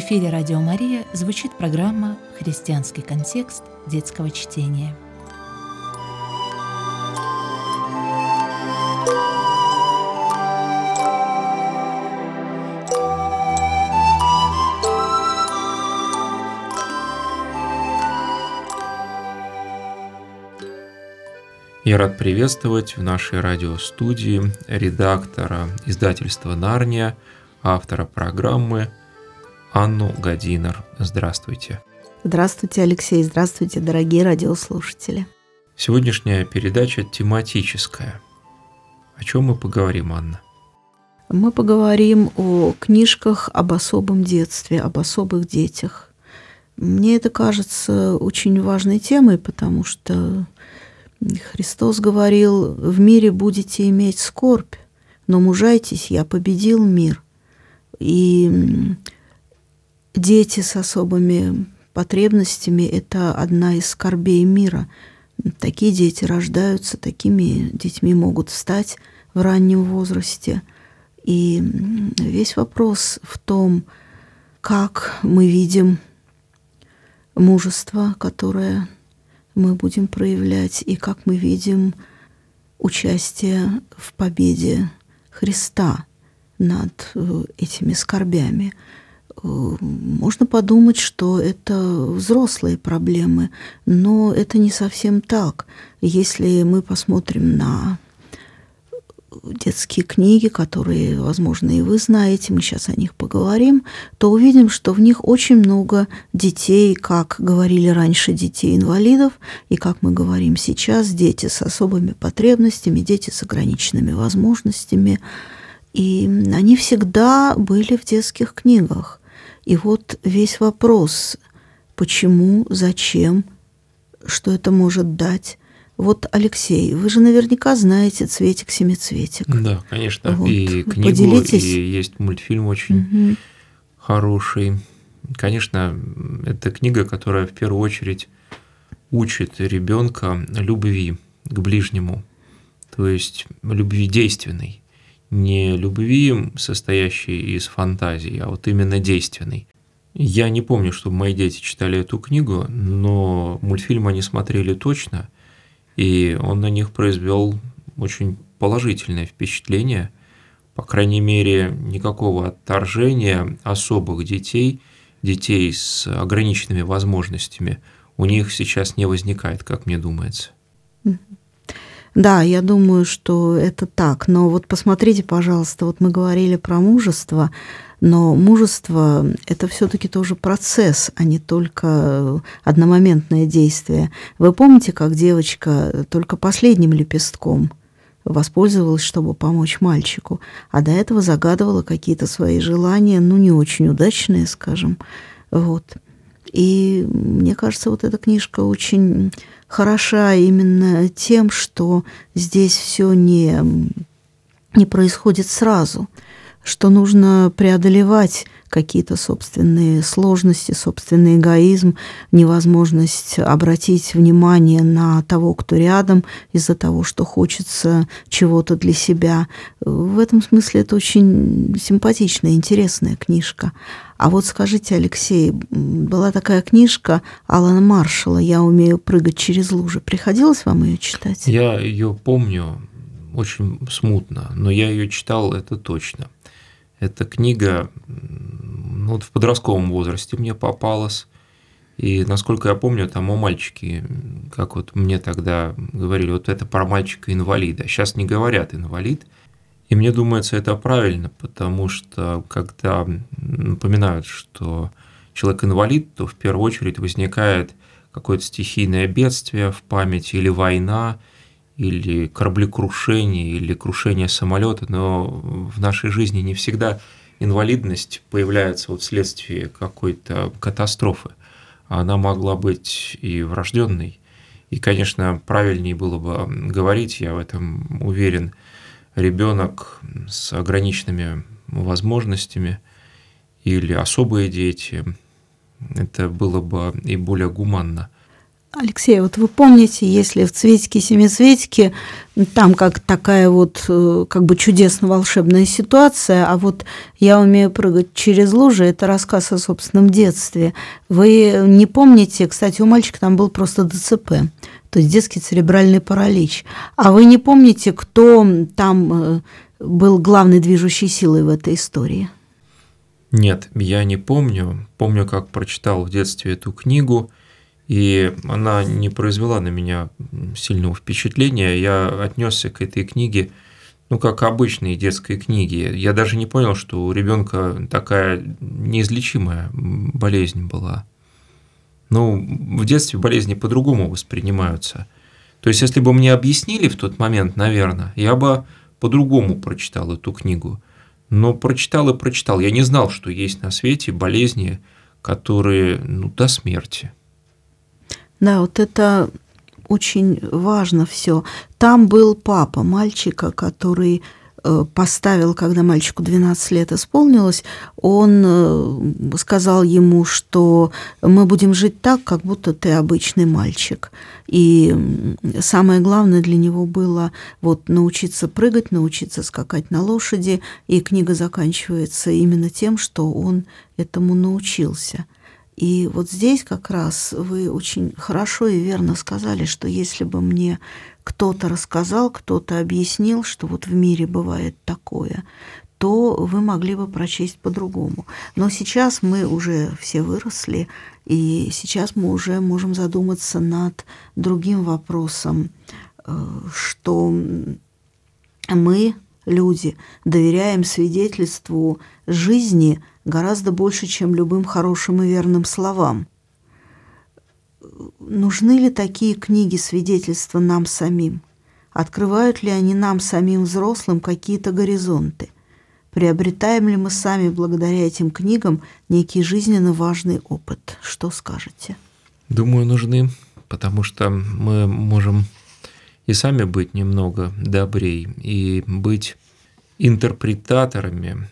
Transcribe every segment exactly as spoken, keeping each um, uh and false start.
эфире Радио Мария звучит программа «Христианский контекст детского чтения». Я рад приветствовать в нашей радиостудии редактора издательства «Нарния», автора программы Анну Годинер. Здравствуйте. Здравствуйте, Алексей. Здравствуйте, дорогие радиослушатели. Сегодняшняя передача тематическая. О чем мы поговорим, Анна? Мы поговорим о книжках об особом детстве, об особых детях. Мне это кажется очень важной темой, потому что Христос говорил: «В мире будете иметь скорбь, но мужайтесь, я победил мир». И дети с особыми потребностями – это одна из скорбей мира. Такие дети рождаются, такими детьми могут стать в раннем возрасте. И весь вопрос в том, как мы видим мужество, которое мы будем проявлять, и как мы видим участие в победе Христа над этими скорбями. Можно подумать, что это взрослые проблемы, но это не совсем так. Если мы посмотрим на детские книги, которые, возможно, и вы знаете, мы сейчас о них поговорим, то увидим, что в них очень много детей, как говорили раньше, детей-инвалидов, и, как мы говорим сейчас, дети с особыми потребностями, дети с ограниченными возможностями. И они всегда были в детских книгах. И вот весь вопрос: почему, зачем, что это может дать? Вот, Алексей, вы же наверняка знаете «Цветик-семицветик». Да, конечно. Вот. И книгу, Поделитесь. И есть мультфильм очень угу. хороший. Конечно, это книга, которая в первую очередь учит ребенка любви к ближнему, то есть любви действенной, не любви, состоящей из фантазии, а вот именно действенной. Я не помню, чтобы мои дети читали эту книгу, но мультфильм они смотрели точно, и он на них произвел очень положительное впечатление. По крайней мере, никакого отторжения особых детей, детей с ограниченными возможностями, у них сейчас не возникает, как мне думается. Да, я думаю, что это так. Но вот посмотрите, пожалуйста, вот мы говорили про мужество, но мужество – это все-таки тоже процесс, а не только одномоментное действие. Вы помните, как девочка только последним лепестком воспользовалась, чтобы помочь мальчику, а до этого загадывала какие-то свои желания, ну, не очень удачные, скажем, вот. И мне кажется, вот эта книжка очень хороша именно тем, что здесь все не, не происходит сразу, что нужно преодолевать какие-то собственные сложности, собственный эгоизм, невозможность обратить внимание на того, кто рядом, из-за того, что хочется чего-то для себя. В этом смысле это очень симпатичная, интересная книжка. А вот скажите, Алексей, была такая книжка Алана Маршалла «Я умею прыгать через лужи». Приходилось вам ее читать? Я ее помню очень смутно, но я ее читал, это точно. Эта книга ну, вот в подростковом возрасте мне попалась, и, насколько я помню, там о мальчике, как вот мне тогда говорили, вот это про мальчика-инвалида. Сейчас не говорят «инвалид», и мне думается, это правильно, потому что, когда напоминают, что человек-инвалид, то в первую очередь возникает какое-то стихийное бедствие в памяти, или война, или кораблекрушение, или крушение самолета, но в нашей жизни не всегда инвалидность появляется вот вследствие какой-то катастрофы. Она могла быть и врожденной. И, конечно, правильнее было бы говорить, я в этом уверен, ребенок с ограниченными возможностями или особые дети. Это было бы и более гуманно. Алексей, вот вы помните, если в «Цветике-семицветике» там как такая вот как бы чудесно-волшебная ситуация, а вот «Я умею прыгать через лужи» – это рассказ о собственном детстве. Вы не помните, кстати, у мальчика там был просто Дэ Цэ Пэ, то есть детский церебральный паралич. А вы не помните, кто там был главной движущей силой в этой истории? Нет, я не помню. Помню, как прочитал в детстве эту книгу, и она не произвела на меня сильного впечатления. Я отнесся к этой книге, ну, как к обычной детской книге. Я даже не понял, что у ребенка такая неизлечимая болезнь была. Ну, в детстве болезни по-другому воспринимаются. То есть, если бы мне объяснили в тот момент, наверное, я бы по-другому прочитал эту книгу. Но прочитал и прочитал. Я не знал, что есть на свете болезни, которые, ну, до смерти. Да, вот это очень важно все. Там был папа мальчика, который поставил, когда мальчику двенадцать лет исполнилось, он сказал ему, что мы будем жить так, как будто ты обычный мальчик. И самое главное для него было вот научиться прыгать, научиться скакать на лошади, и книга заканчивается именно тем, что он этому научился. И вот здесь как раз вы очень хорошо и верно сказали, что если бы мне кто-то рассказал, кто-то объяснил, что вот в мире бывает такое, то вы могли бы прочесть по-другому. Но сейчас мы уже все выросли, и сейчас мы уже можем задуматься над другим вопросом, что мы, люди, доверяем свидетельству жизни гораздо больше, чем любым хорошим и верным словам. Нужны ли такие книги свидетельства нам самим? Открывают ли они нам самим, взрослым, какие-то горизонты? Приобретаем ли мы сами благодаря этим книгам некий жизненно важный опыт? Что скажете? Думаю, нужны, потому что мы можем и сами быть немного добрей, и быть интерпретаторами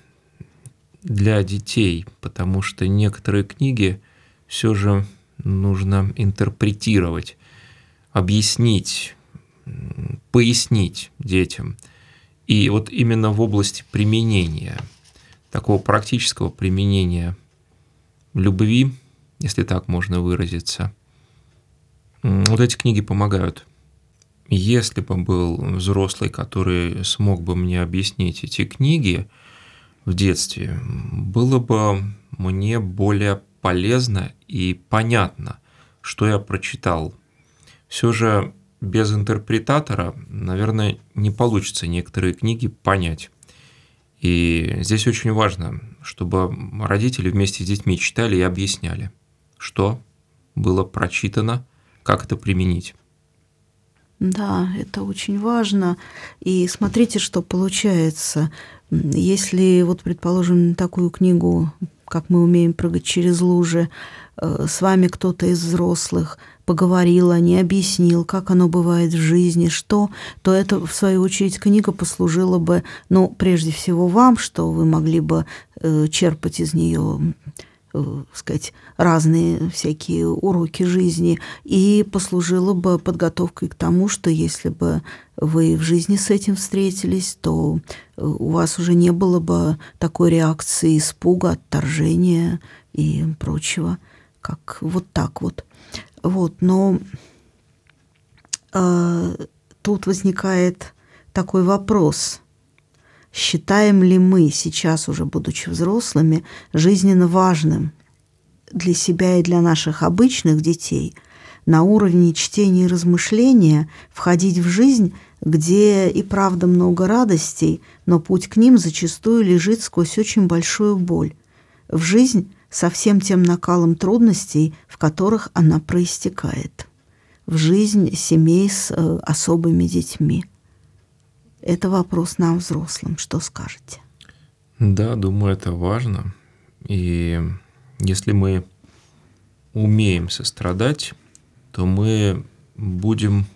для детей, потому что некоторые книги все же нужно интерпретировать, объяснить, пояснить детям. И вот именно в области применения, такого практического применения любви, если так можно выразиться, вот эти книги помогают. Если бы был взрослый, который смог бы мне объяснить эти книги в детстве, было бы мне более полезно и понятно, что я прочитал. Все же без интерпретатора, наверное, не получится некоторые книги понять. И здесь очень важно, чтобы родители вместе с детьми читали и объясняли, что было прочитано, как это применить. Да, это очень важно. И смотрите, что получается. Если, вот, предположим, такую книгу, как «Мы умеем прыгать через лужи», с вами кто-то из взрослых поговорил, а не объяснил, как оно бывает в жизни, что, то это, в свою очередь, книга послужила бы, ну, прежде всего, вам, что вы могли бы черпать из нее, сказать, разные всякие уроки жизни, и послужила бы подготовкой к тому, что если бы вы в жизни с этим встретились, то у вас уже не было бы такой реакции испуга, отторжения и прочего, как вот так вот. Вот, но э, тут возникает такой вопрос. Считаем ли мы сейчас, уже будучи взрослыми, жизненно важным для себя и для наших обычных детей на уровне чтения и размышления входить в жизнь, где и правда много радостей, но путь к ним зачастую лежит сквозь очень большую боль, в жизнь со всем тем накалом трудностей, в которых она проистекает, в жизнь семей с э, особыми детьми? Это вопрос нам, взрослым. Что скажете? Да, думаю, это важно. И если мы умеем сострадать, то мы будем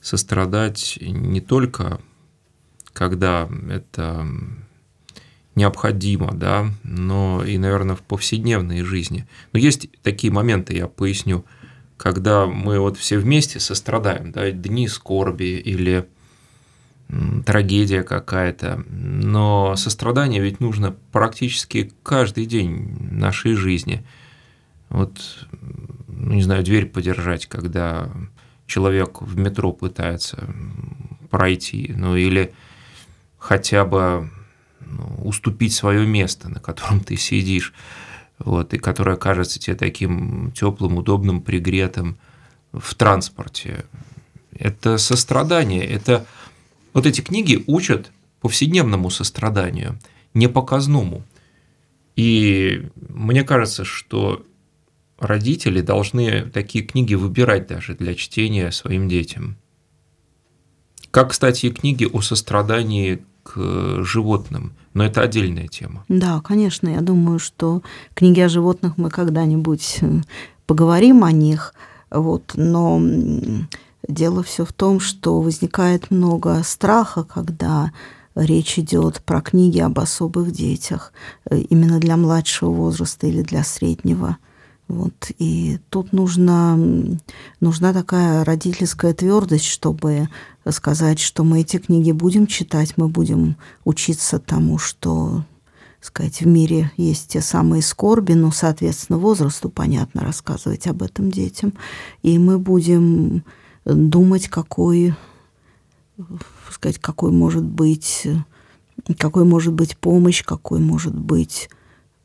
сострадать не только, когда это необходимо, да, но и, наверное, в повседневной жизни. Но есть такие моменты, я поясню, когда мы вот все вместе сострадаем, да, дни скорби или трагедия какая-то, но сострадание ведь нужно практически каждый день нашей жизни. Вот, ну, не знаю, дверь подержать, когда человек в метро пытается пройти, ну или хотя бы уступить свое место, на котором ты сидишь, вот, и которое кажется тебе таким теплым, удобным, пригретым в транспорте. Это сострадание, это... Вот эти книги учат повседневному состраданию, непоказному. И мне кажется, что родители должны такие книги выбирать даже для чтения своим детям. Как, кстати, и книги о сострадании к животным, но это отдельная тема. Да, конечно, я думаю, что книги о животных мы когда-нибудь поговорим о них, вот, но... Дело все в том, что возникает много страха, когда речь идет про книги об особых детях, именно для младшего возраста или для среднего. Вот. И тут нужна, нужна такая родительская твердость, чтобы сказать, что мы эти книги будем читать, мы будем учиться тому, что... сказать, в мире есть те самые скорби, но, соответственно, возрасту понятно рассказывать об этом детям. И мы будем... думать, какой, сказать, какой может быть, какой может быть помощь, какой может быть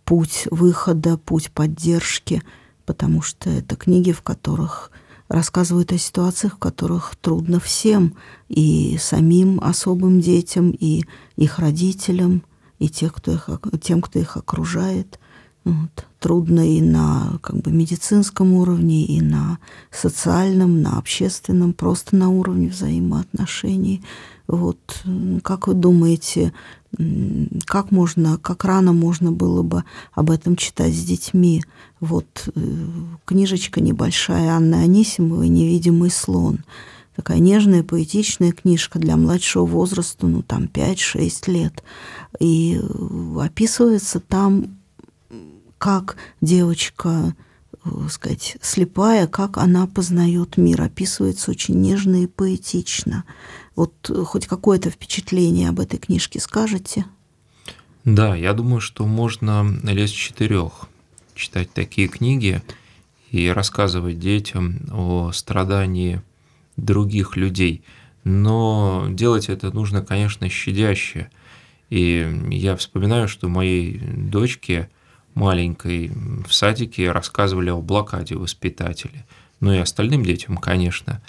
путь выхода, путь поддержки, потому что это книги, в которых рассказывают о ситуациях, в которых трудно всем, и самим особым детям, и их родителям, и тех, кто их, тем, кто их окружает. Вот. Трудно и на как бы, медицинском уровне, и на социальном, на общественном, просто на уровне взаимоотношений. Вот. Как вы думаете, как, можно, как рано можно было бы об этом читать с детьми? Вот книжечка небольшая Анны Анисимовой «Невидимый слон». Такая нежная, поэтичная книжка для младшего возраста, ну там пять-шесть лет. И описывается там... как девочка, сказать, слепая, как она познает мир, описывается очень нежно и поэтично. Вот хоть какое-то впечатление об этой книжке скажете? Да, я думаю, что можно лет с четырех читать такие книги и рассказывать детям о страдании других людей. Но делать это нужно, конечно, щадяще. И я вспоминаю, что моей дочке маленькой в садике рассказывали о блокаде воспитателя, ну и остальным детям, конечно.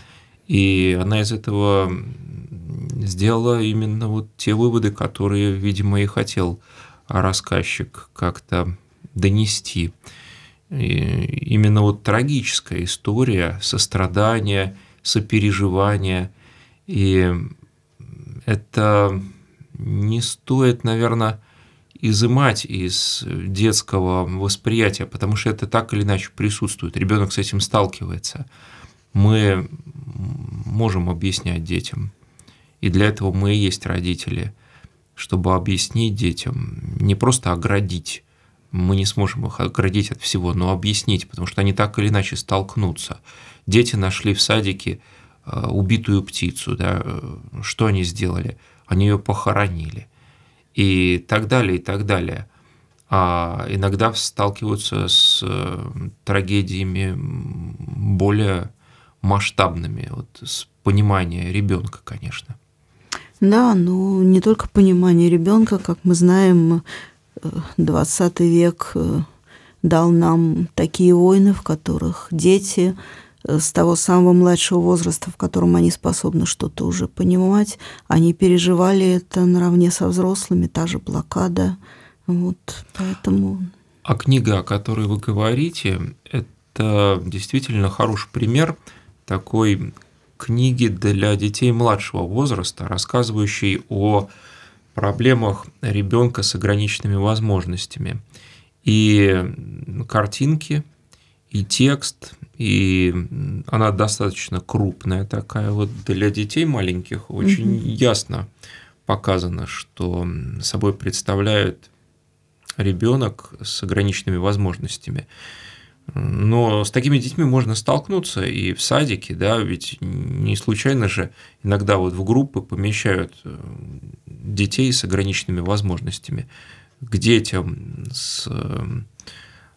И она из этого сделала именно вот те выводы, которые, видимо, и хотел рассказчик как-то донести. И именно вот трагическая история, сострадание, сопереживание. И это не стоит, наверное, изымать из детского восприятия, потому что это так или иначе присутствует. Ребенок с этим сталкивается. Мы можем объяснять детям. И для этого мы и есть родители, чтобы объяснить детям, не просто оградить. Мы не сможем их оградить от всего, но объяснить, потому что они так или иначе столкнутся. Дети нашли в садике убитую птицу. Да? Что они сделали? Они ее похоронили. И так далее, и так далее. А иногда сталкиваются с трагедиями более масштабными, вот, с понимания ребенка, конечно. Да, ну не только понимание ребенка, как мы знаем, двадцатый век дал нам такие войны, в которых дети с того самого младшего возраста, в котором они способны что-то уже понимать, они переживали это наравне со взрослыми, та же блокада. Вот, поэтому... А книга, о которой вы говорите, это действительно хороший пример такой книги для детей младшего возраста, рассказывающей о проблемах ребенка с ограниченными возможностями. И картинки, и текст, и она достаточно крупная такая. Вот для детей маленьких очень mm-hmm. ясно показано, что собой представляет ребенок с ограниченными возможностями. Но с такими детьми можно столкнуться и в садике, да, ведь не случайно же иногда вот в группы помещают детей с ограниченными возможностями. К детям с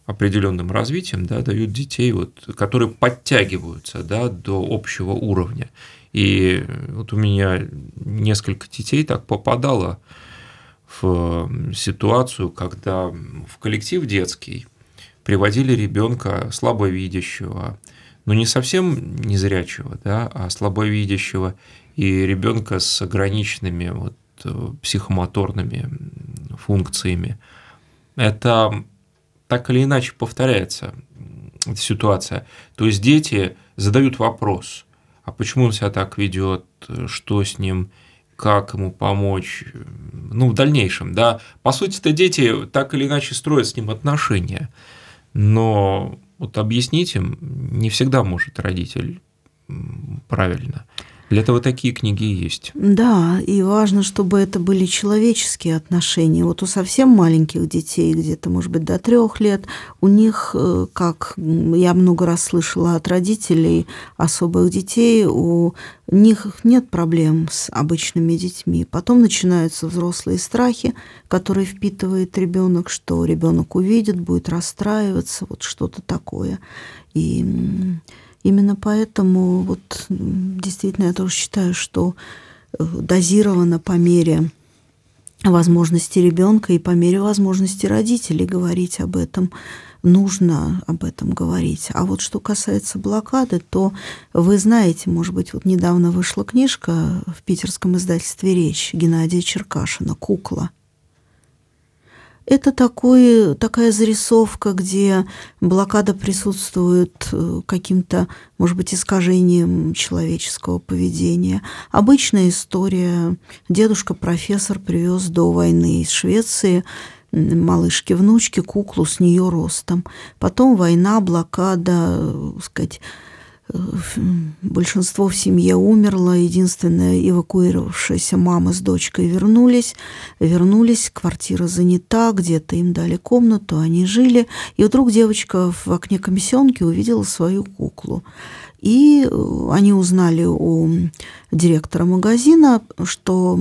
определенным развитием, да, дают детей, вот, которые подтягиваются, да, до общего уровня. И вот у меня несколько детей так попадало в ситуацию, когда в коллектив детский приводили ребенка слабовидящего, но не совсем незрячего, да, а слабовидящего, и ребенка с ограниченными вот психомоторными функциями. Это так или иначе повторяется эта ситуация. То есть дети задают вопрос: а почему он себя так ведет, что с ним, как ему помочь, ну, в дальнейшем, да. По сути-то дети так или иначе строят с ним отношения. Но вот объяснить им не всегда может родитель правильно. Для этого такие книги есть. Да, и важно, чтобы это были человеческие отношения. Вот у совсем маленьких детей, где-то, может быть, до трех лет, у них, как я много раз слышала от родителей особых детей, у них нет проблем с обычными детьми. Потом начинаются взрослые страхи, которые впитывает ребенок, что ребенок увидит, будет расстраиваться, вот что-то такое. И именно поэтому вот, действительно, я тоже считаю, что дозировано по мере возможности ребенка и по мере возможности родителей говорить об этом. Нужно об этом говорить. А вот что касается блокады, то вы знаете, может быть, вот недавно вышла книжка в питерском издательстве «Речь» Геннадия Черкашина «Кукла». Это такой, такая зарисовка, где блокада присутствует каким-то, может быть, искажением человеческого поведения. Обычная история. Дедушка-профессор привез до войны из Швеции малышке-внучке куклу с ее ростом. Потом война, блокада, так сказать, большинство в семье умерло, единственная эвакуировавшаяся мама с дочкой вернулись, вернулись, квартира занята, где-то им дали комнату, они жили, и вдруг девочка в окне комиссионки увидела свою куклу. И они узнали у директора магазина, что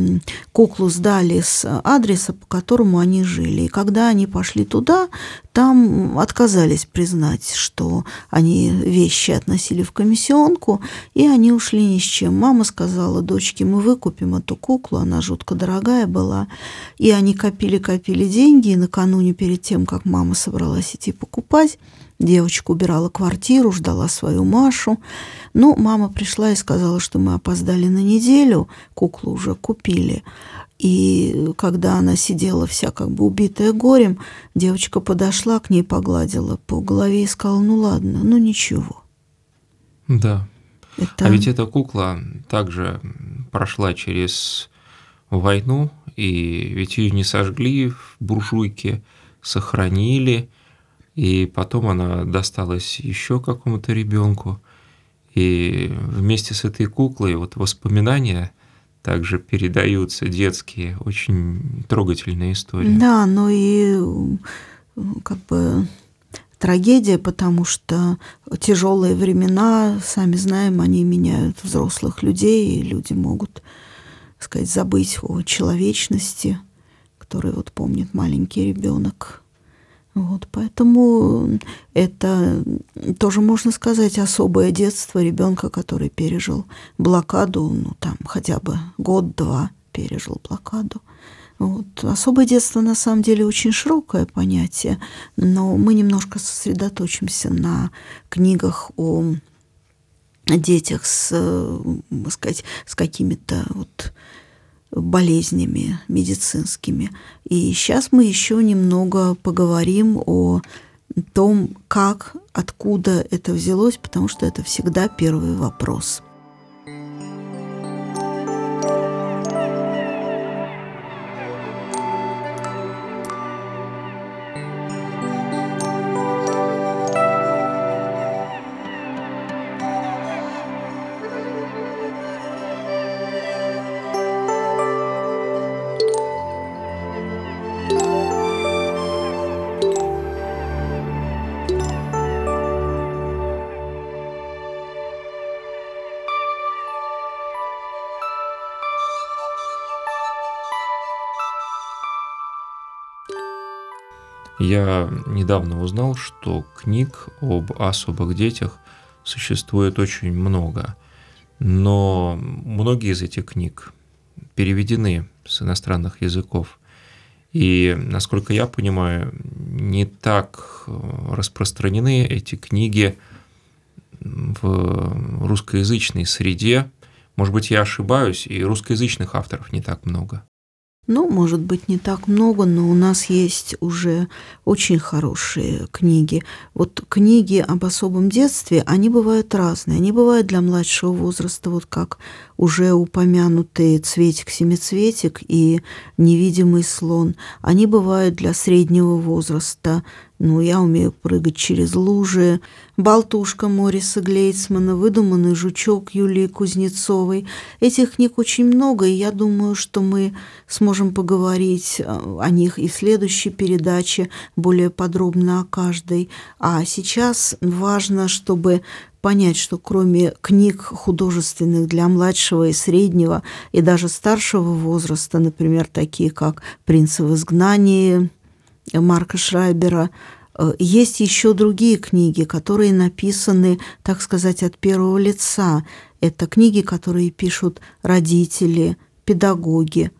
куклу сдали с адреса, по которому они жили. И когда они пошли туда, там отказались признать, что они вещи относили в комиссионку, и они ушли ни с чем. Мама сказала дочке: мы выкупим эту куклу, она жутко дорогая была. И они копили-копили деньги, и накануне перед тем, как мама собралась идти покупать, девочка убирала квартиру, ждала свою Машу. Ну, мама пришла и сказала, что мы опоздали на неделю, куклу уже купили. И когда она сидела вся как бы убитая горем, девочка подошла к ней, погладила по голове и сказала: ну ладно, ну ничего. Да. Это... А ведь эта кукла также прошла через войну, и ведь ее не сожгли в буржуйке, сохранили. И потом она досталась еще какому-то ребенку. И вместе с этой куклой вот воспоминания также передаются детские, очень трогательная история. Да, но и как бы трагедия, потому что тяжелые времена, сами знаем, они меняют взрослых людей, и люди могут, так сказать, забыть о человечности, которую вот помнит маленький ребенок. Вот, поэтому это тоже, можно сказать, особое детство ребенка, который пережил блокаду, ну там хотя бы год-два пережил блокаду. Вот. Особое детство на самом деле очень широкое понятие, но мы немножко сосредоточимся на книгах о детях с, можно сказать, с какими-то вот болезнями медицинскими. И сейчас мы еще немного поговорим о том, как, откуда это взялось, потому что это всегда первый вопрос. Я недавно узнал, что книг об особых детях существует очень много, но многие из этих книг переведены с иностранных языков. И, насколько я понимаю, не так распространены эти книги в русскоязычной среде. Может быть, я ошибаюсь, и русскоязычных авторов не так много. Ну, может быть, не так много, но у нас есть уже очень хорошие книги. Вот книги об особом детстве, они бывают разные. Они бывают для младшего возраста, вот как уже упомянутые «Цветик-семицветик» и «Невидимый слон». Они бывают для среднего возраста. Ну, «Я умею прыгать через лужи», «Болтушка» Мориса Глейцмана, «Выдуманный жучок» Юлии Кузнецовой. Этих книг очень много, и я думаю, что мы сможем поговорить о них и в следующей передаче более подробно о каждой. А сейчас важно, чтобы понять, что кроме книг художественных для младшего и среднего, и даже старшего возраста, например, такие как «Принц в изгнании» Марка Шрайбера, есть еще другие книги, которые написаны, так сказать, от первого лица. Это книги, которые пишут родители, педагоги,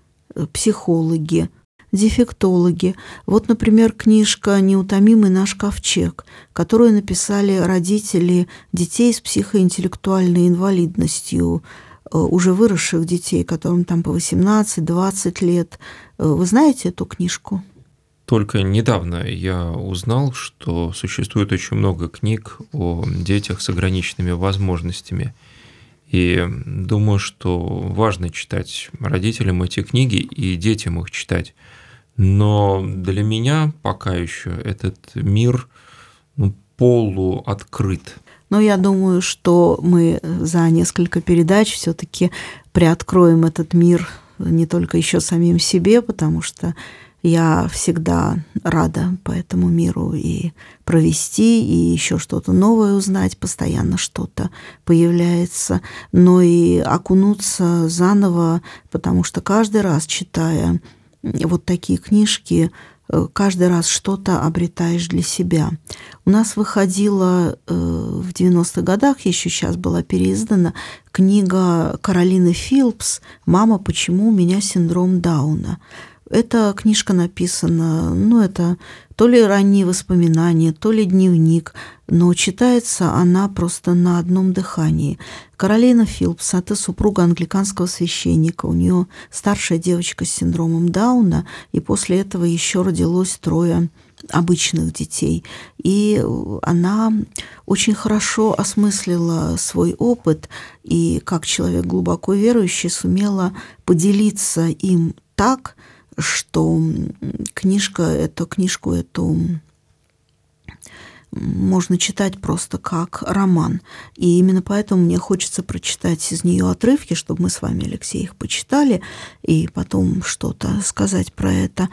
психологи, дефектологи. Вот, например, книжка «Неутомимый наш ковчег», которую написали родители детей с психоинтеллектуальной инвалидностью, уже выросших детей, которым там по восемнадцать-двадцать лет. Вы знаете эту книжку? Только недавно я узнал, что существует очень много книг о детях с ограниченными возможностями. И думаю, что важно читать родителям эти книги и детям их читать. Но для меня пока еще этот мир, ну, полуоткрыт. Но я думаю, что мы за несколько передач все-таки приоткроем этот мир не только еще самим себе, потому что я всегда рада по этому миру и провести, и еще что-то новое узнать, постоянно что-то появляется, но и окунуться заново, потому что каждый раз, читая вот такие книжки, каждый раз что-то обретаешь для себя. У нас выходила в девяностых годах, еще сейчас была переиздана, книга Каролины Филпс «Мама, почему у меня синдром Дауна?». Эта книжка написана, ну, это то ли ранние воспоминания, то ли дневник, но читается она просто на одном дыхании. Каролина Филпс – это супруга англиканского священника. У нее старшая девочка с синдромом Дауна, и после этого еще родилось трое обычных детей. И она очень хорошо осмыслила свой опыт, и как человек глубоко верующий сумела поделиться им так, что книжка, эту книжку эту можно читать просто как роман. И именно поэтому мне хочется прочитать из нее отрывки, чтобы мы с вами, Алексей, их почитали, и потом что-то сказать про это.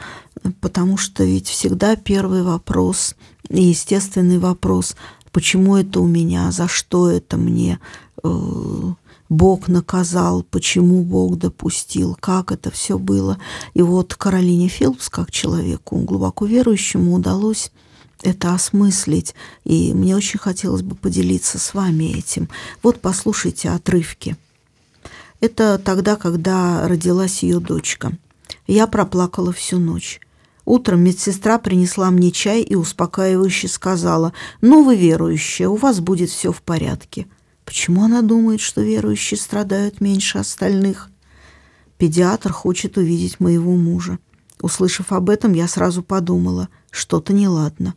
Потому что ведь всегда первый вопрос, естественный вопрос, почему это у меня, за что это мне, Бог наказал, почему Бог допустил, как это все было. И вот Каролине Филпс, как человеку глубоко верующему, удалось это осмыслить. И мне очень хотелось бы поделиться с вами этим. Вот послушайте отрывки. Это тогда, когда родилась ее дочка. Я проплакала всю ночь. Утром медсестра принесла мне чай и успокаивающе сказала: «Ну, вы верующие, у вас будет все в порядке». Почему она думает, что верующие страдают меньше остальных? Педиатр хочет увидеть моего мужа. Услышав об этом, я сразу подумала, что-то неладно.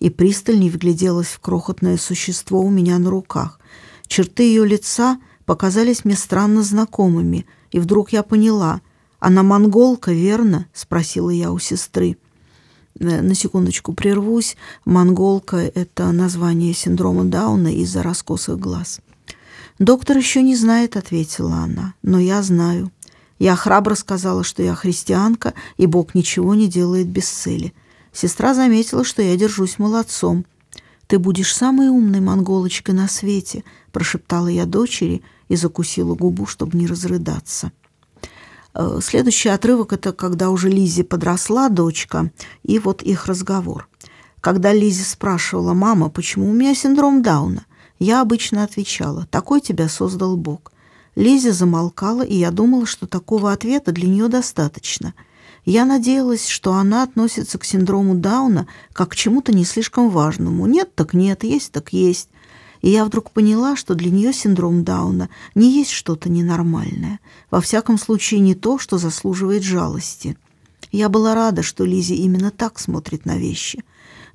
И пристальней вгляделась в крохотное существо у меня на руках. Черты ее лица показались мне странно знакомыми, и вдруг я поняла: «Она монголка, верно?» – спросила я у сестры. На секундочку прервусь. Монголка – это название синдрома Дауна из-за раскосых глаз. «Доктор еще не знает», – ответила она, – «но я знаю. Я храбро сказала, что я христианка, и Бог ничего не делает без цели. Сестра заметила, что я держусь молодцом. «Ты будешь самой умной монголочкой на свете», – прошептала я дочери и закусила губу, чтобы не разрыдаться. Следующий отрывок – это когда уже Лизе подросла дочка, и вот их разговор. Когда Лизе спрашивала: «Мама, почему у меня синдром Дауна?», я обычно отвечала: «Такой тебя создал Бог». Лиза замолкала, и я думала, что такого ответа для нее достаточно. Я надеялась, что она относится к синдрому Дауна как к чему-то не слишком важному. Нет так нет, есть так есть. И я вдруг поняла, что для нее синдром Дауна не есть что-то ненормальное. Во всяком случае, не то, что заслуживает жалости. Я была рада, что Лиза именно так смотрит на вещи.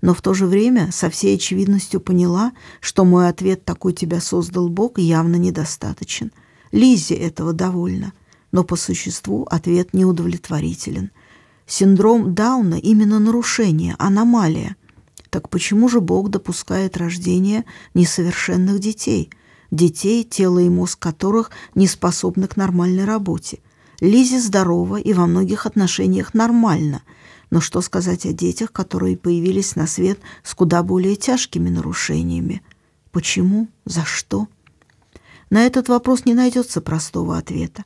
Но в то же время со всей очевидностью поняла, что мой ответ «такой тебя создал Бог» явно недостаточен. Лизе этого довольно, но по существу ответ неудовлетворителен. Синдром Дауна – именно нарушение, аномалия. Так почему же Бог допускает рождение несовершенных детей, детей, тело и мозг которых не способны к нормальной работе? Лизе здорова и во многих отношениях нормально, но что сказать о детях, которые появились на свет с куда более тяжкими нарушениями? Почему? За что? На этот вопрос не найдется простого ответа.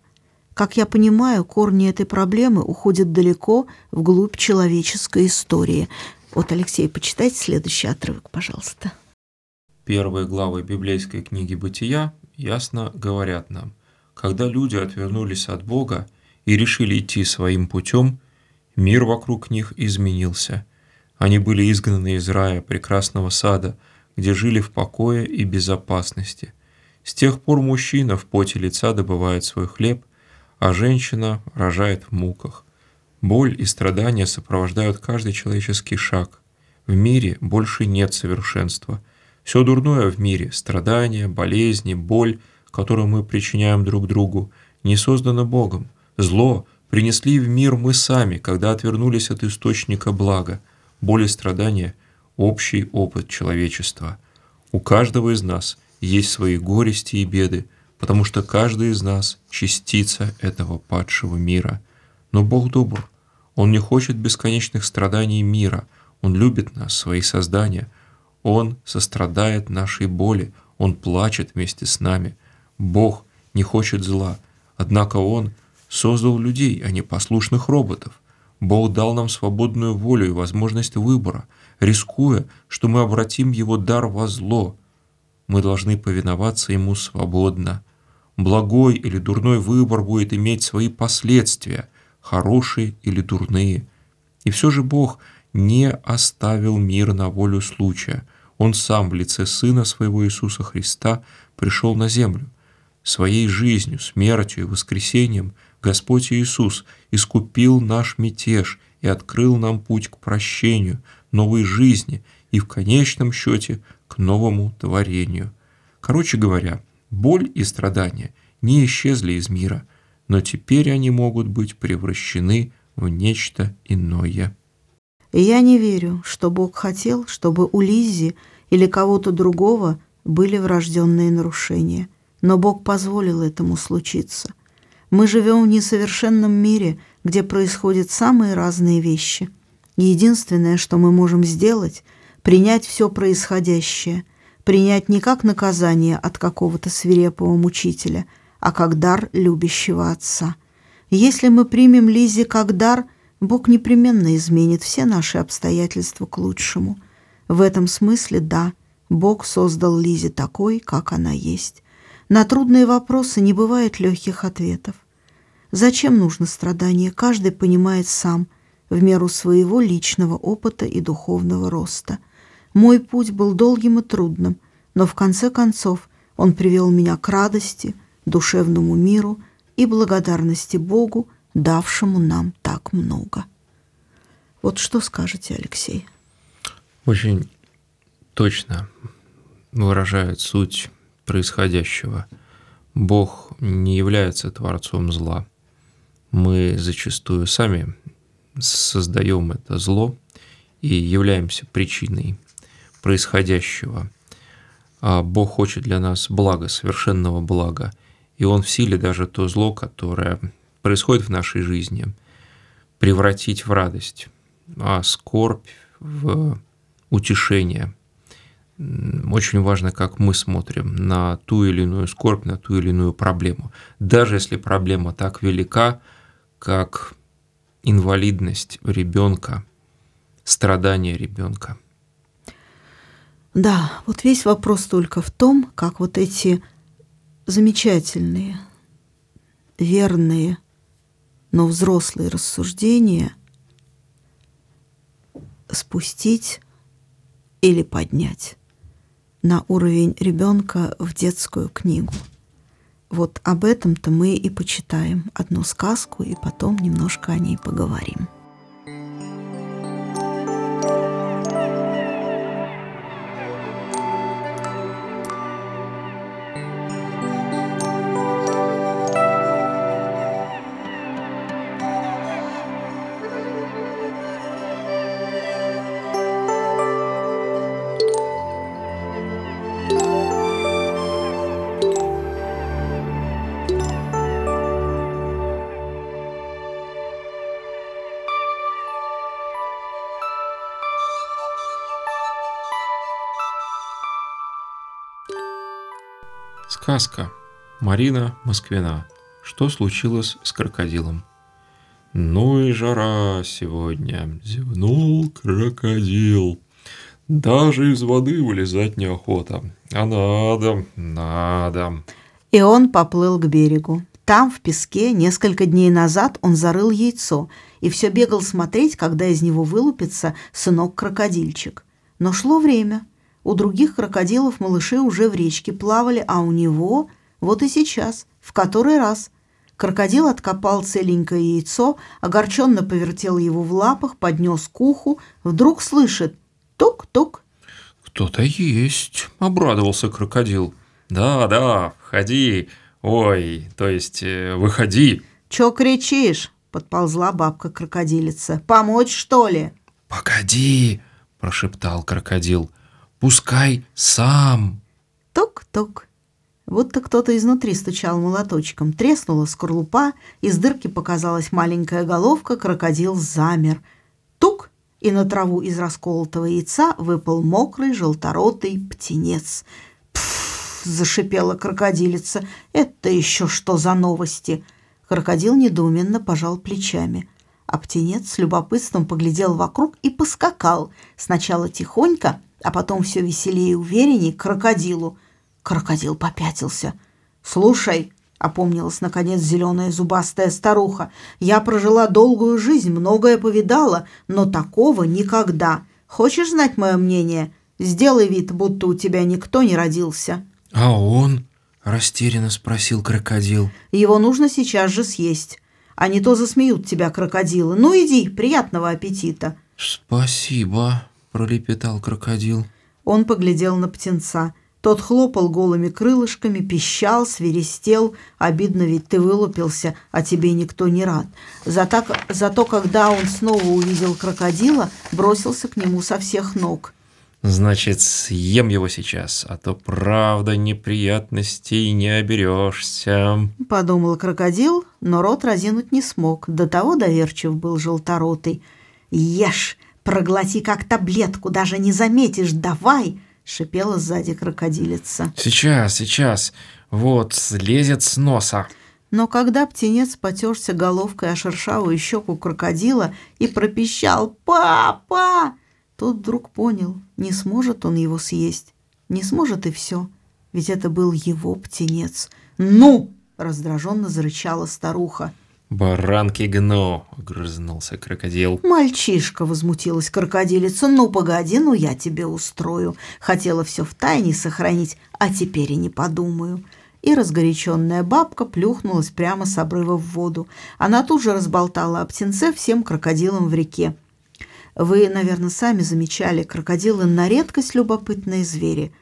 Как я понимаю, корни этой проблемы уходят далеко вглубь человеческой истории. Вот, Алексей, почитайте следующий отрывок, пожалуйста. Первые главы библейской книги «Бытия» ясно говорят нам: когда люди отвернулись от Бога и решили идти своим путем, мир вокруг них изменился. Они были изгнаны из рая, прекрасного сада, где жили в покое и безопасности. С тех пор мужчина в поте лица добывает свой хлеб, а женщина рожает в муках. Боль и страдания сопровождают каждый человеческий шаг. В мире больше нет совершенства. Все дурное в мире – страдания, болезни, боль, которую мы причиняем друг другу, не создано Богом. Зло принесли в мир мы сами, когда отвернулись от источника блага. Боль и страдания – общий опыт человечества. У каждого из нас есть свои горести и беды, потому что каждый из нас – частица этого падшего мира. Но Бог добр. Он не хочет бесконечных страданий мира. Он любит нас, свои создания. Он сострадает нашей боли. Он плачет вместе с нами. Бог не хочет зла. Однако Он создал людей, а не послушных роботов. Бог дал нам свободную волю и возможность выбора, рискуя, что мы обратим Его дар во зло. Мы должны повиноваться Ему свободно. Благой или дурной выбор будет иметь свои последствия, хорошие или дурные. И все же Бог не оставил мир на волю случая. Он сам в лице Сына Своего Иисуса Христа пришел на землю. Своей жизнью, смертью и воскресением Господь Иисус искупил наш мятеж и открыл нам путь к прощению, новой жизни и в конечном счете к новому творению. Короче говоря, боль и страдания не исчезли из мира, но теперь они могут быть превращены в нечто иное. Я не верю, что Бог хотел, чтобы у Лизи или кого-то другого были врожденные нарушения. Но Бог позволил этому случиться. Мы живем в несовершенном мире, где происходят самые разные вещи. Единственное, что мы можем сделать – принять все происходящее, принять не как наказание от какого-то свирепого мучителя, а как дар любящего Отца. Если мы примем Лизе как дар, Бог непременно изменит все наши обстоятельства к лучшему. В этом смысле, да, Бог создал Лизе такой, как она есть. На трудные вопросы не бывает легких ответов. Зачем нужно страдание, каждый понимает сам, в меру своего личного опыта и духовного роста. Мой путь был долгим и трудным, но в конце концов он привел меня к радости, душевному миру и благодарности Богу, давшему нам так много. Вот что скажете, Алексей? Очень точно выражает суть происходящего. Бог не является творцом зла. Мы зачастую сами создаем это зло и являемся причиной происходящего. А Бог хочет для нас блага, совершенного блага, и Он в силе даже то зло, которое происходит в нашей жизни, превратить в радость, а скорбь в утешение. Очень важно, как мы смотрим на ту или иную скорбь, на ту или иную проблему. Даже если проблема так велика, как инвалидность ребенка, страдания ребенка. Да, вот весь вопрос только в том, как вот эти замечательные, верные, но взрослые рассуждения спустить или поднять на уровень ребенка в детскую книгу. Вот об этом-то мы и почитаем одну сказку, и потом немножко о ней поговорим. Сказка. Марина Москвина. Что случилось с крокодилом? Ну и жара сегодня. Зевнул крокодил. Даже из воды вылезать неохота. А надо, надо. И он поплыл к берегу. Там, в песке, несколько дней назад он зарыл яйцо и все бегал смотреть, когда из него вылупится сынок-крокодильчик. Но шло время. У других крокодилов малыши уже в речке плавали, а у него вот и сейчас, в который раз. Крокодил откопал целенькое яйцо, огорченно повертел его в лапах, поднес к уху, вдруг слышит тук-тук. «Кто-то есть», – обрадовался крокодил. «Да-да, входи, ой, то есть выходи». «Чё кричишь?» – подползла бабка-крокодилица. «Помочь, что ли?» «Погоди», – прошептал крокодил. «Пускай сам!» Ток-ток. Будто кто-то изнутри стучал молоточком. Треснула скорлупа, из дырки показалась маленькая головка, крокодил замер. Тук! И на траву из расколотого яйца выпал мокрый желторотый птенец. «Пф!» – зашипела крокодилица. «Это еще что за новости?» Крокодил недоуменно пожал плечами. А птенец с любопытством поглядел вокруг и поскакал. Сначала тихонько, а потом все веселее и увереннее к крокодилу. Крокодил попятился. «Слушай», — опомнилась наконец зеленая зубастая старуха, «я прожила долгую жизнь, многое повидала, но такого никогда. Хочешь знать мое мнение? Сделай вид, будто у тебя никто не родился». «А он?» — растерянно спросил крокодил. «Его нужно сейчас же съесть, а не то засмеют тебя крокодилы. Ну иди, приятного аппетита». «Спасибо», — пролепетал крокодил. Он поглядел на птенца. Тот хлопал голыми крылышками, пищал, свиристел. «Обидно ведь, ты вылупился, а тебе никто не рад». Зато, зато когда он снова увидел крокодила, бросился к нему со всех ног. «Значит, съем его сейчас, а то, правда, неприятностей не оберешься», — подумал крокодил, но рот разинуть не смог. До того доверчив был желторотый. «Ешь! Проглоти как таблетку, даже не заметишь, давай!» — шипела сзади крокодилица. «Сейчас, сейчас, вот, слезет с носа!» Но когда птенец потерся головкой о шершавую щеку крокодила и пропищал «Папа!», тот вдруг понял, не сможет он его съесть, не сможет и все, ведь это был его птенец. «Ну!» — раздраженно зарычала старуха. «Баранки гну!» – огрызнулся крокодил. «Мальчишка!» – возмутилась крокодилица. «Ну, погоди, ну я тебе устрою. Хотела все в тайне сохранить, а теперь и не подумаю». И разгоряченная бабка плюхнулась прямо с обрыва в воду. Она тут же разболтала о птенце всем крокодилам в реке. Вы, наверное, сами замечали, крокодилы на редкость любопытные звери.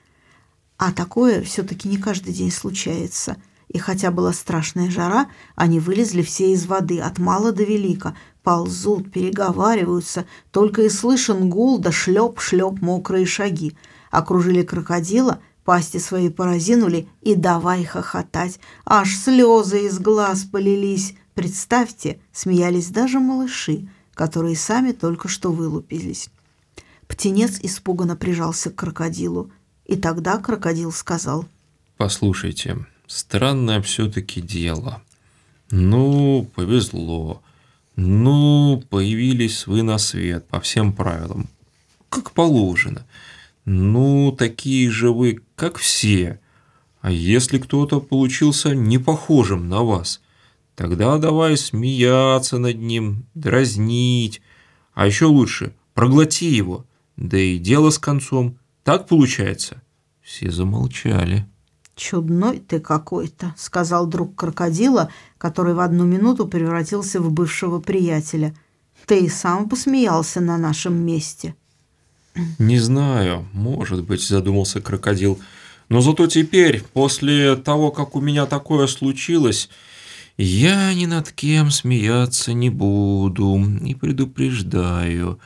А такое все-таки не каждый день случается. И хотя была страшная жара, они вылезли все из воды, от мала до велика. Ползут, переговариваются, только и слышен гул да шлеп-шлеп мокрые шаги. Окружили крокодила, пасти свои поразинули и давай хохотать. Аж слезы из глаз полились. Представьте, смеялись даже малыши, которые сами только что вылупились. Птенец испуганно прижался к крокодилу. И тогда крокодил сказал: «Послушайте, странное все-таки дело. Ну, повезло. Ну, появились вы на свет по всем правилам. Как положено. Ну, такие же вы, как все. А если кто-то получился непохожим на вас, тогда давай смеяться над ним, дразнить. А еще лучше, проглоти его. Да и дело с концом. Так получается? Все замолчали. «Чудной ты какой-то», — сказал друг крокодила, который в одну минуту превратился в бывшего приятеля. «Ты и сам посмеялся на нашем месте». «Не знаю, может быть», — задумался крокодил. «Но зато теперь, после того, как у меня такое случилось, я ни над кем смеяться не буду. И предупреждаю,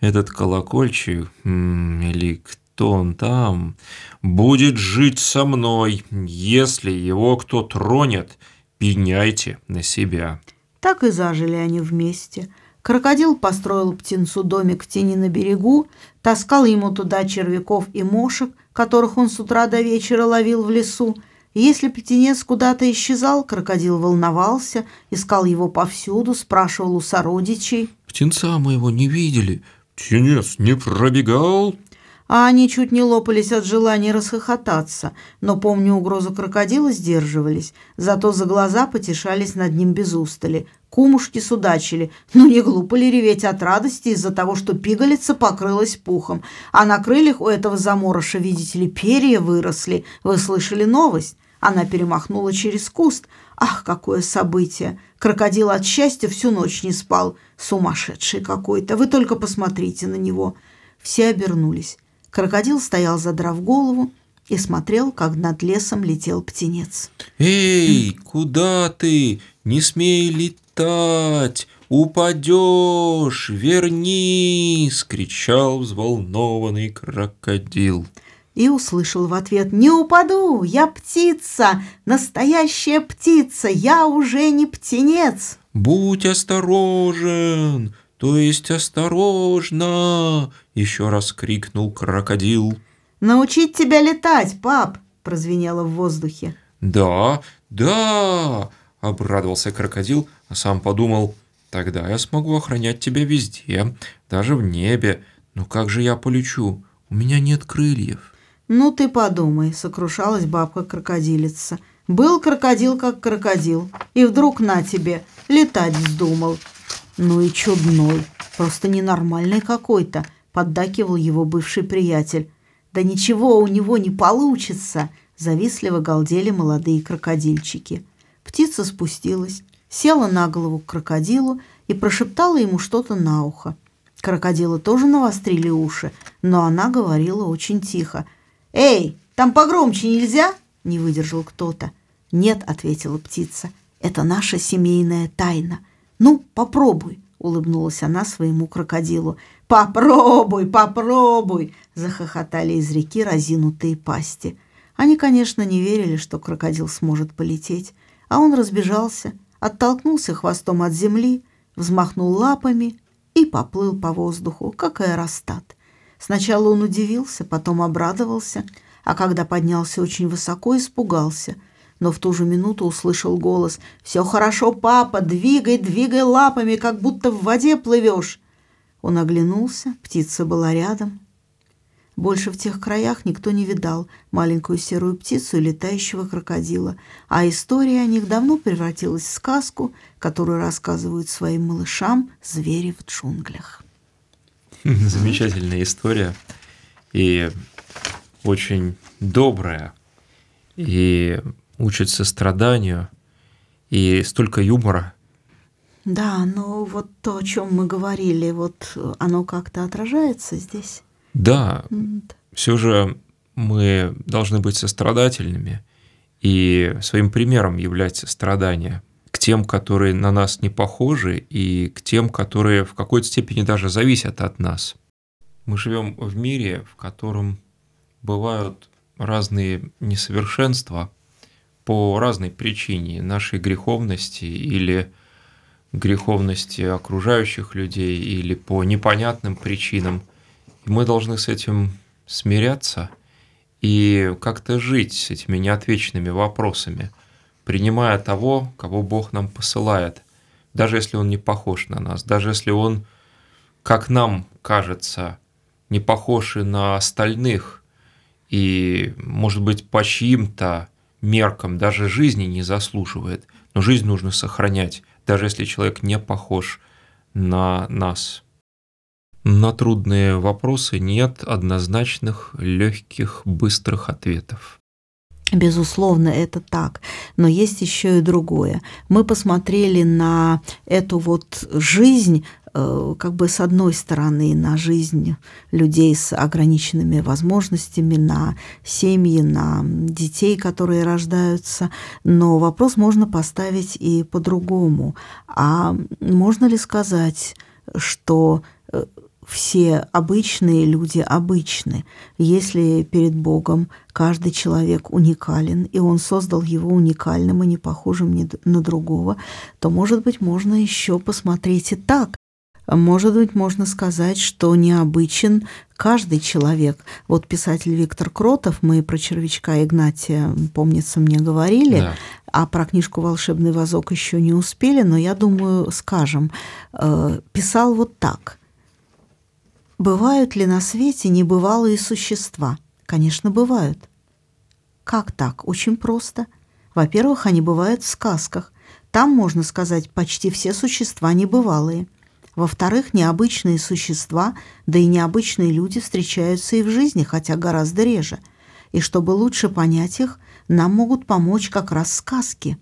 этот колокольчик, или кто он там, будет жить со мной. Если его кто тронет, пеняйте на себя». Так и зажили они вместе. Крокодил построил птенцу домик в тени на берегу, таскал ему туда червяков и мошек, которых он с утра до вечера ловил в лесу. Если птенец куда-то исчезал, крокодил волновался, искал его повсюду, спрашивал у сородичей. «Птенца мы его не видели. Птенец не пробегал». А они чуть не лопались от желания расхохотаться, но, помня угрозу крокодила, сдерживались. Зато за глаза потешались над ним без устали. Кумушки судачили. Ну, не глупо ли реветь от радости из-за того, что пигалица покрылась пухом? А на крыльях у этого заморыша, видите ли, перья выросли. Вы слышали новость? Она перемахнула через куст. Ах, какое событие! Крокодил от счастья всю ночь не спал. Сумасшедший какой-то. Вы только посмотрите на него. Все обернулись. Крокодил стоял, задрав голову, и смотрел, как над лесом летел птенец. «Эй, куда ты? Не смей летать! Упадешь! Вернись!» — кричал взволнованный крокодил. И услышал в ответ: «Не упаду! Я птица! Настоящая птица! Я уже не птенец!» «Будь осторожен! То есть осторожно!» — еще раз крикнул крокодил. «Научить тебя летать, пап!» — прозвенело в воздухе. «Да, да!» — обрадовался крокодил, а сам подумал: «Тогда я смогу охранять тебя везде, даже в небе. Но как же я полечу? У меня нет крыльев». «Ну ты подумай», — сокрушалась бабка-крокодилица. «Был крокодил как крокодил, и вдруг на тебе, летать вздумал». «Ну и чудной, просто ненормальный какой-то», — поддакивал его бывший приятель. «Да ничего у него не получится», — завистливо галдели молодые крокодильчики. Птица спустилась, села на голову к крокодилу и прошептала ему что-то на ухо. Крокодилы тоже навострили уши, но она говорила очень тихо. «Эй, там погромче нельзя?» — не выдержал кто-то. «Нет», — ответила птица, — «это наша семейная тайна». «Ну, попробуй», — улыбнулась она своему крокодилу. «Попробуй, попробуй», — захохотали из реки разинутые пасти. Они, конечно, не верили, что крокодил сможет полететь, а он разбежался, оттолкнулся хвостом от земли, взмахнул лапами и поплыл по воздуху, как аэростат. Сначала он удивился, потом обрадовался, а когда поднялся очень высоко, испугался. Но в ту же минуту услышал голос: «Все хорошо, папа, двигай, двигай лапами, как будто в воде плывешь». Он оглянулся, птица была рядом. Больше в тех краях никто не видал маленькую серую птицу и летающего крокодила, а история о них давно превратилась в сказку, которую рассказывают своим малышам звери в джунглях. Замечательная история и очень добрая, и учит состраданию, и столько юмора. Да, но вот то, о чем мы говорили, вот оно как-то отражается здесь. Да, mm-hmm. Все же мы должны быть сострадательными и своим примером являть сострадание к тем, которые на нас не похожи, и к тем, которые в какой-то степени даже зависят от нас. Мы живем в мире, в котором бывают разные несовершенства, по разной причине нашей греховности или греховности окружающих людей, или по непонятным причинам. И мы должны с этим смиряться и как-то жить с этими неотвеченными вопросами, принимая того, кого Бог нам посылает, даже если он не похож на нас, даже если он, как нам кажется, не похож и на остальных, и, может быть, по чьим-то меркам даже жизни не заслуживает. Но жизнь нужно сохранять, даже если человек не похож на нас. На трудные вопросы нет однозначных, легких, быстрых ответов. Безусловно, это так. Но есть еще и другое. Мы посмотрели на эту вот жизнь, как бы с одной стороны, на жизнь людей с ограниченными возможностями, на семьи, на детей, которые рождаются. Но вопрос можно поставить и по-другому. А можно ли сказать, что все обычные люди обычны, если перед Богом каждый человек уникален, и Он создал его уникальным и не похожим на другого, то, может быть, можно еще посмотреть и так. Может быть, можно сказать, что необычен каждый человек. Вот писатель Виктор Кротов, мы про червячка Игнатия, помнится, мне говорили, да. А про книжку «Волшебный возок» еще не успели, но, я думаю, скажем, писал вот так. Бывают ли на свете небывалые существа? Конечно, бывают. Как так? Очень просто. Во-первых, они бывают в сказках. Там, можно сказать, почти все существа небывалые. Во-вторых, необычные существа, да и необычные люди встречаются и в жизни, хотя гораздо реже. И чтобы лучше понять их, нам могут помочь как раз сказки.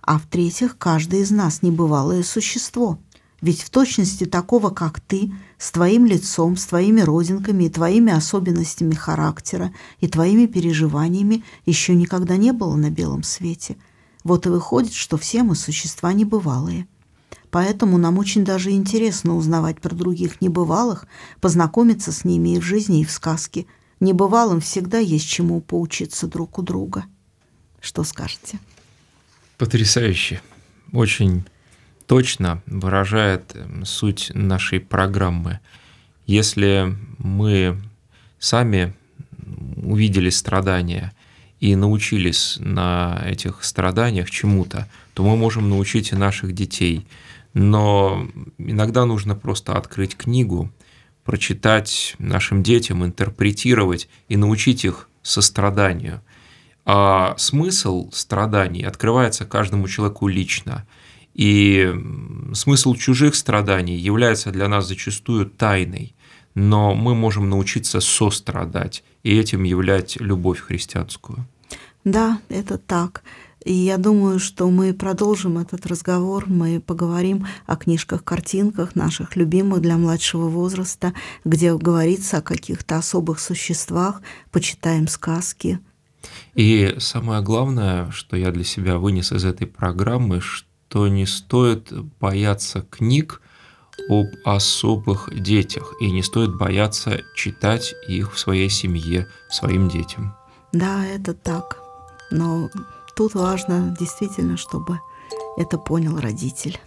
А в-третьих, каждый из нас небывалое существо. Ведь в точности такого, как ты, с твоим лицом, с твоими родинками и твоими особенностями характера и твоими переживаниями еще никогда не было на белом свете. Вот и выходит, что все мы существа небывалые. Поэтому нам очень даже интересно узнавать про других небывалых, познакомиться с ними и в жизни, и в сказке. Небывалым всегда есть чему поучиться друг у друга. Что скажете? Потрясающе. Очень точно выражает суть нашей программы. Если мы сами увидели страдания и научились на этих страданиях чему-то, то мы можем научить и наших детей. Но иногда нужно просто открыть книгу, прочитать нашим детям, интерпретировать и научить их состраданию. А смысл страданий открывается каждому человеку лично. И смысл чужих страданий является для нас зачастую тайной, но мы можем научиться сострадать и этим являть любовь христианскую. Да, это так. И я думаю, что мы продолжим этот разговор, мы поговорим о книжках-картинках наших любимых для младшего возраста, где говорится о каких-то особых существах, почитаем сказки. И самое главное, что я для себя вынес из этой программы, что то не стоит бояться книг об особых детях, и не стоит бояться читать их в своей семье, своим детям. Да, это так. Но тут важно действительно, чтобы это понял родитель.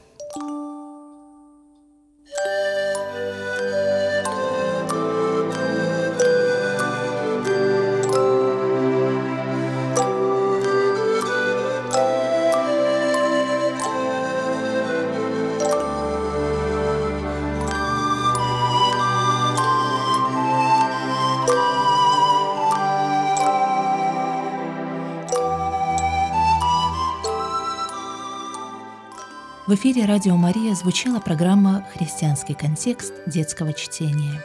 В эфире «Радио Мария» звучала программа «Христианский контекст детского чтения».